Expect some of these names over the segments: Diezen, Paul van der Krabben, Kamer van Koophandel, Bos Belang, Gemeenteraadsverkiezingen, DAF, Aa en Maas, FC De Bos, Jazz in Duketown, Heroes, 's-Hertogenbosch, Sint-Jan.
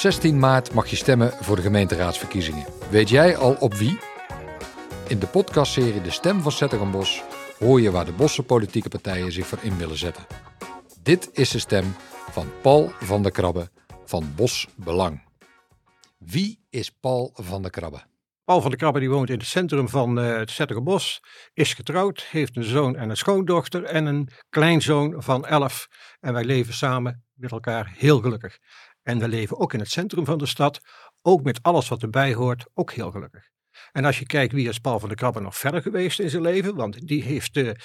16 maart mag je stemmen voor de gemeenteraadsverkiezingen. Weet jij al op wie? In de podcastserie De Stem van 's-Hertogenbosch hoor je waar de Bosse politieke partijen zich voor in willen zetten. Dit is de stem van Paul van der Krabben van Bos Belang. Wie is Paul van der Krabben? Paul van der Krabben die woont in het centrum van het 's-Hertogenbosch, is getrouwd, heeft een zoon en een schoondochter en een kleinzoon van 11. En wij leven samen met elkaar heel gelukkig. En we leven ook in het centrum van de stad, ook met alles wat erbij hoort, ook heel gelukkig. En als je kijkt wie is Paul van der Krabben nog verder geweest in zijn leven, want die heeft de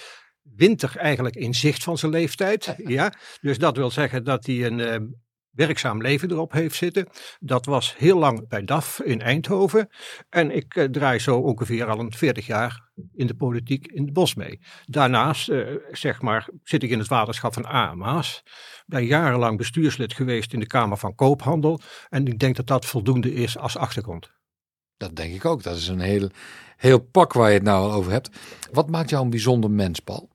winter eigenlijk in zicht van zijn leeftijd. Ja? Dus dat wil zeggen dat hij een werkzaam leven erop heeft zitten. Dat was heel lang bij DAF in Eindhoven. En ik draai zo ongeveer al een 40 jaar in de politiek in het Bos mee. Daarnaast zit ik in het waterschap van Aa en Maas. Ben jarenlang bestuurslid geweest in de Kamer van Koophandel. En ik denk dat dat voldoende is als achtergrond. Dat denk ik ook. Dat is een heel pak waar je het nou al over hebt. Wat maakt jou een bijzonder mens, Paul?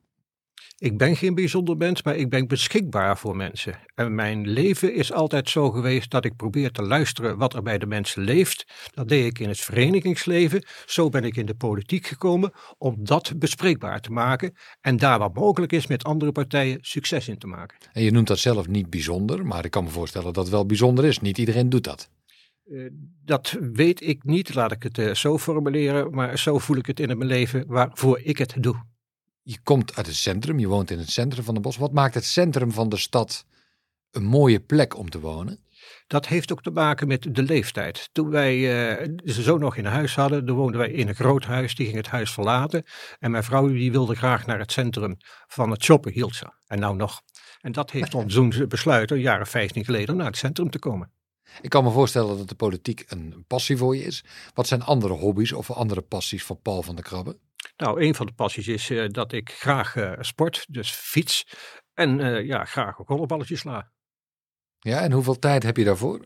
Ik ben geen bijzonder mens, maar ik ben beschikbaar voor mensen. En mijn leven is altijd zo geweest dat ik probeer te luisteren wat er bij de mensen leeft. Dat deed ik in het verenigingsleven. Zo ben ik in de politiek gekomen om dat bespreekbaar te maken. En daar wat mogelijk is met andere partijen succes in te maken. En je noemt dat zelf niet bijzonder, maar ik kan me voorstellen dat het wel bijzonder is. Niet iedereen doet dat. Dat weet ik niet, laat ik het zo formuleren, maar zo voel ik het in mijn leven waarvoor ik het doe. Je komt uit het centrum, je woont in het centrum van de Bos. Wat maakt het centrum van de stad een mooie plek om te wonen? Dat heeft ook te maken met de leeftijd. Toen wij ze zo nog in huis hadden, toen woonden wij in een groot huis. Die ging het huis verlaten. En mijn vrouw die wilde graag naar het centrum van het shoppen, hield ze. En nou nog. En dat heeft ons doen ze besluiten, een jaar of 15 geleden, naar het centrum te komen. Ik kan me voorstellen dat de politiek een passie voor je is. Wat zijn andere hobby's of andere passies van Paul van der Krabben? Nou, een van de passies is dat ik graag sport, dus fiets. En graag ook rollenballetjes sla. Ja, en hoeveel tijd heb je daarvoor?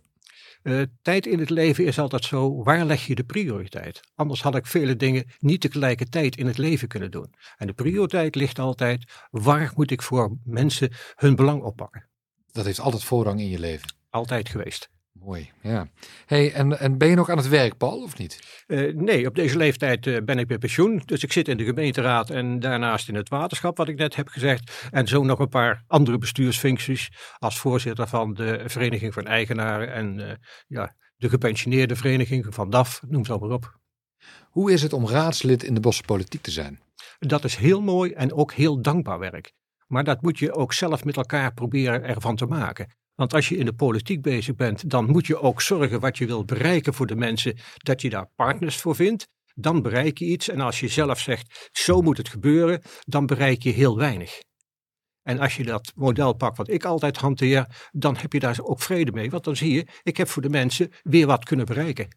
Tijd in het leven is altijd zo, waar leg je de prioriteit? Anders had ik vele dingen niet tegelijkertijd in het leven kunnen doen. En de prioriteit ligt altijd, waar moet ik voor mensen hun belang oppakken? Dat heeft altijd voorrang in je leven? Altijd geweest. Mooi, ja. Hey, en ben je nog aan het werk, Paul, of niet? Nee, op deze leeftijd ben ik bij pensioen. Dus ik zit in de gemeenteraad en daarnaast in het waterschap, wat ik net heb gezegd. En zo nog een paar andere bestuursfuncties als voorzitter van de Vereniging van Eigenaren en de gepensioneerde vereniging van DAF, noem het maar op. Hoe is het om raadslid in de Bosse politiek te zijn? Dat is heel mooi en ook heel dankbaar werk. Maar dat moet je ook zelf met elkaar proberen ervan te maken. Want als je in de politiek bezig bent, dan moet je ook zorgen wat je wilt bereiken voor de mensen, dat je daar partners voor vindt. Dan bereik je iets en als je zelf zegt, zo moet het gebeuren, dan bereik je heel weinig. En als je dat model pakt wat ik altijd hanteer, dan heb je daar ook vrede mee. Want dan zie je, ik heb voor de mensen weer wat kunnen bereiken.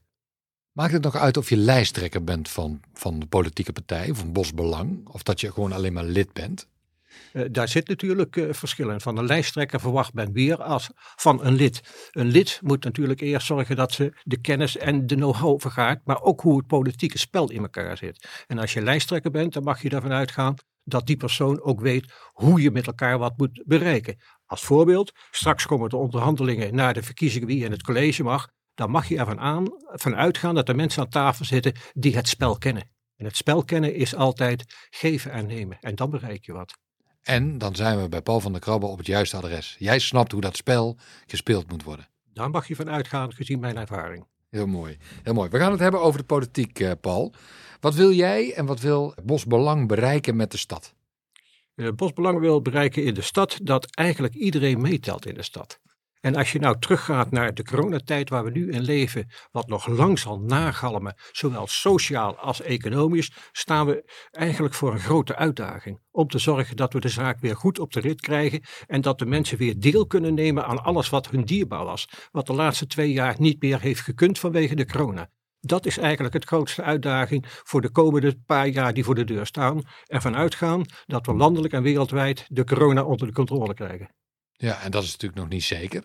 Maakt het nog uit of je lijsttrekker bent van de politieke partij, van Bos Belang, of dat je gewoon alleen maar lid bent? Daar zit natuurlijk verschil in. Van een lijsttrekker verwacht men weer als van een lid. Een lid moet natuurlijk eerst zorgen dat ze de kennis en de know-how vergaart, maar ook hoe het politieke spel in elkaar zit. En als je lijsttrekker bent, dan mag je ervan uitgaan dat die persoon ook weet hoe je met elkaar wat moet bereiken. Als voorbeeld, straks komen de onderhandelingen naar de verkiezingen wie in het college mag. Dan mag je ervan uitgaan dat er mensen aan tafel zitten die het spel kennen. En het spel kennen is altijd geven en nemen. En dan bereik je wat. En dan zijn we bij Paul van der Krabben op het juiste adres. Jij snapt hoe dat spel gespeeld moet worden. Daar mag je van uitgaan, gezien mijn ervaring. Heel mooi, heel mooi. We gaan het hebben over de politiek, Paul. Wat wil jij en wat wil Bos Belang bereiken met de stad? Bos Belang wil bereiken in de stad dat eigenlijk iedereen meetelt in de stad. En als je nou teruggaat naar de coronatijd waar we nu in leven, wat nog lang zal nagalmen, zowel sociaal als economisch, staan we eigenlijk voor een grote uitdaging. Om te zorgen dat we de zaak weer goed op de rit krijgen en dat de mensen weer deel kunnen nemen aan alles wat hun dierbaar was. Wat de laatste 2 jaar niet meer heeft gekund vanwege de corona. Dat is eigenlijk het grootste uitdaging voor de komende paar jaar die voor de deur staan. Ervan uitgaan dat we landelijk en wereldwijd de corona onder de controle krijgen. Ja, en dat is natuurlijk nog niet zeker.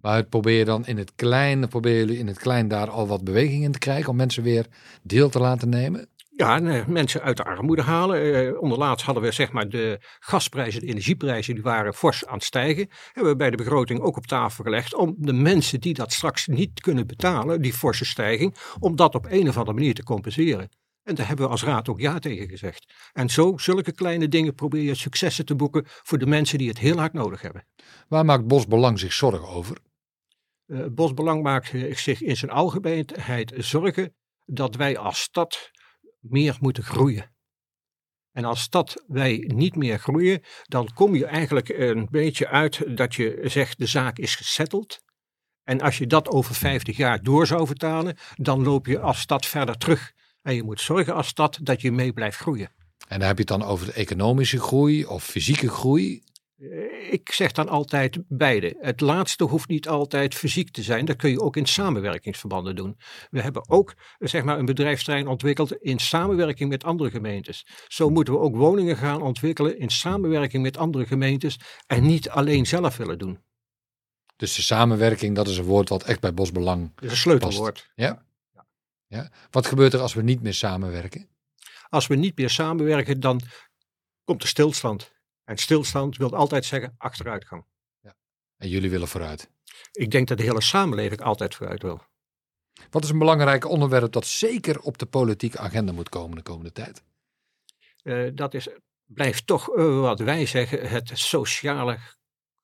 Maar het probeer je in het klein daar al wat beweging in te krijgen om mensen weer deel te laten nemen? Ja, mensen uit de armoede halen. Onderlaatst hadden we zeg maar de gasprijzen, de energieprijzen, die waren fors aan het stijgen. Hebben we bij de begroting ook op tafel gelegd om de mensen die dat straks niet kunnen betalen, die forse stijging, om dat op een of andere manier te compenseren. En daar hebben we als raad ook ja tegen gezegd. En zo, zulke kleine dingen probeer je successen te boeken voor de mensen die het heel hard nodig hebben. Waar maakt Bos Belang zich zorgen over? Bos Belang maakt zich in zijn algemeenheid zorgen dat wij als stad meer moeten groeien. En als stad wij niet meer groeien, dan kom je eigenlijk een beetje uit dat je zegt de zaak is gesetteld. En als je dat over 50 jaar door zou vertalen, dan loop je als stad verder terug. En je moet zorgen als stad dat je mee blijft groeien. En daar heb je het dan over de economische groei of fysieke groei? Ik zeg dan altijd beide. Het laatste hoeft niet altijd fysiek te zijn. Dat kun je ook in samenwerkingsverbanden doen. We hebben ook zeg maar, een bedrijfsterrein ontwikkeld in samenwerking met andere gemeentes. Zo moeten we ook woningen gaan ontwikkelen in samenwerking met andere gemeentes. En niet alleen zelf willen doen. Dus de samenwerking, dat is een woord wat echt bij Bos Belang past. Dat is een sleutelwoord. Ja? Ja. Wat gebeurt er als we niet meer samenwerken? Als we niet meer samenwerken, dan komt er stilstand. En stilstand wil altijd zeggen achteruitgang. Ja. En jullie willen vooruit? Ik denk dat de hele samenleving altijd vooruit wil. Wat is een belangrijk onderwerp dat zeker op de politieke agenda moet komen de komende tijd? Blijft toch wat wij zeggen het sociale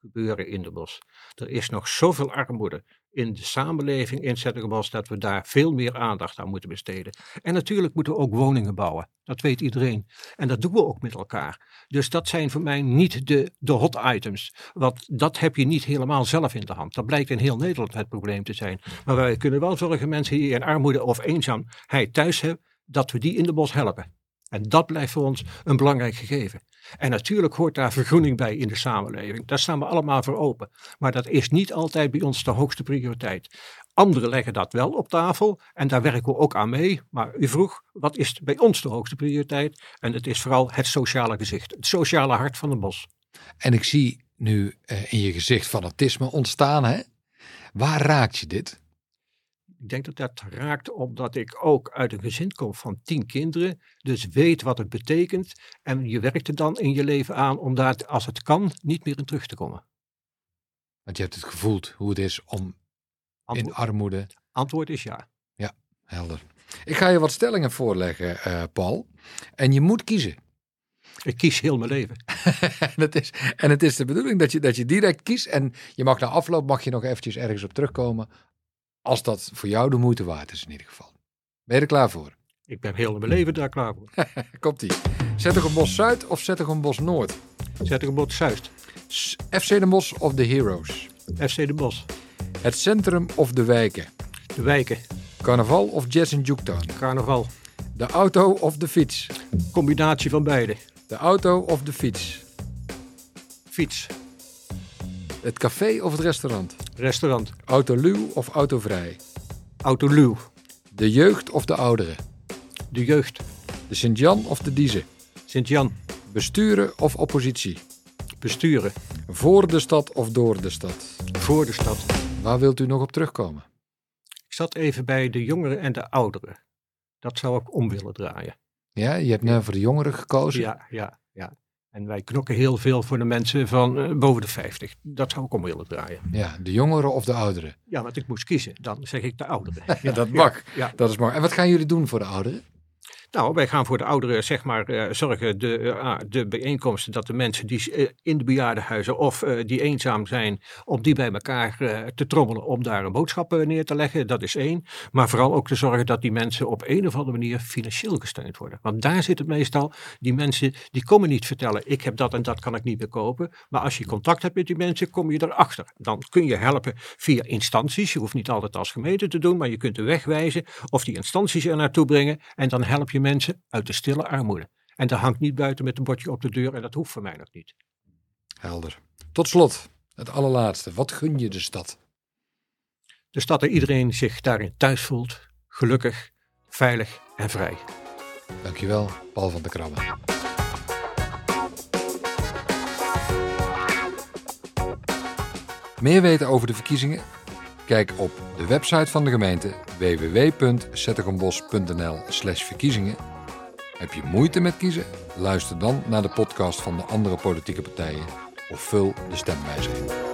gebeuren in de Bos. Er is nog zoveel armoede in de samenleving in 's-Hertogenbosch dat we daar veel meer aandacht aan moeten besteden. En natuurlijk moeten we ook woningen bouwen. Dat weet iedereen. En dat doen we ook met elkaar. Dus dat zijn voor mij niet de hot items. Want dat heb je niet helemaal zelf in de hand. Dat blijkt in heel Nederland het probleem te zijn. Maar wij kunnen wel zorgen mensen die in armoede of eenzaamheid thuis hebben, dat we die in de Bos helpen. En dat blijft voor ons een belangrijk gegeven. En natuurlijk hoort daar vergroening bij in de samenleving. Daar staan we allemaal voor open. Maar dat is niet altijd bij ons de hoogste prioriteit. Anderen leggen dat wel op tafel en daar werken we ook aan mee. Maar u vroeg, wat is bij ons de hoogste prioriteit? En het is vooral het sociale gezicht. Het sociale hart van de Bos. En ik zie nu in je gezicht fanatisme ontstaan. Hè? Waar raakt je dit? Ik denk dat dat raakt omdat ik ook uit een gezin kom van 10 kinderen. Dus weet wat het betekent. En je werkt er dan in je leven aan om daar, als het kan, niet meer in terug te komen. Want je hebt het gevoeld hoe het is om in armoede... Antwoord is ja. Ja, helder. Ik ga je wat stellingen voorleggen, Paul. En je moet kiezen. Ik kies heel mijn leven. En het is de bedoeling dat je direct kiest. En je mag na afloop nog eventjes ergens op terugkomen... Als dat voor jou de moeite waard is in ieder geval. Ben je er klaar voor? Ik ben heel mijn leven daar klaar voor. Komt-ie. Hertogenbosch Zuid of Hertogenbosch Noord? Hertogenbosch Zuid. FC De Bos of de Heroes? FC De Bos. Het centrum of de wijken? De wijken. Carnaval of Jazz in Duketown? Carnaval. De auto of de fiets? Combinatie van beide. De auto of de fiets? Fiets. Het café of het restaurant? Restaurant. Autoluw of autovrij? Autoluw. De jeugd of de ouderen? De jeugd. De Sint-Jan of de Diezen? Sint-Jan. Besturen of oppositie? Besturen. Voor de stad of door de stad? Voor de stad. Waar wilt u nog op terugkomen? Ik zat even bij de jongeren en de ouderen. Dat zou ik om willen draaien. Ja, je hebt nu voor de jongeren gekozen? Ja. En wij knokken heel veel voor de mensen van boven de 50. Dat zou ik om willen draaien. Ja, de jongeren of de ouderen? Ja, want ik moest kiezen. Dan zeg ik de ouderen. Ja, dat mag. Ja. Dat is mooi. En wat gaan jullie doen voor de ouderen? Nou, wij gaan voor de ouderen zeg maar zorgen de bijeenkomsten dat de mensen die in de bejaardenhuizen of die eenzaam zijn, om die bij elkaar te trommelen om daar een boodschap neer te leggen. Dat is één. Maar vooral ook te zorgen dat die mensen op een of andere manier financieel gesteund worden. Want daar zit het meestal. Die mensen die komen niet vertellen, ik heb dat en dat kan ik niet meer kopen. Maar als je contact hebt met die mensen, kom je erachter. Dan kun je helpen via instanties. Je hoeft niet altijd als gemeente te doen, maar je kunt de weg wijzen of die instanties er naartoe brengen en dan help je mensen uit de stille armoede. En dat hangt niet buiten met een bordje op de deur en dat hoeft voor mij nog niet. Helder. Tot slot, het allerlaatste. Wat gun je de stad? De stad dat iedereen zich daarin thuis voelt, gelukkig, veilig en vrij. Dankjewel, Paul van der Krabben. Meer weten over de verkiezingen? Kijk op de website van de gemeente www.hertogenbosch.nl/verkiezingen Heb je moeite met kiezen? Luister dan naar de podcast van de andere politieke partijen of vul de stemwijzer in.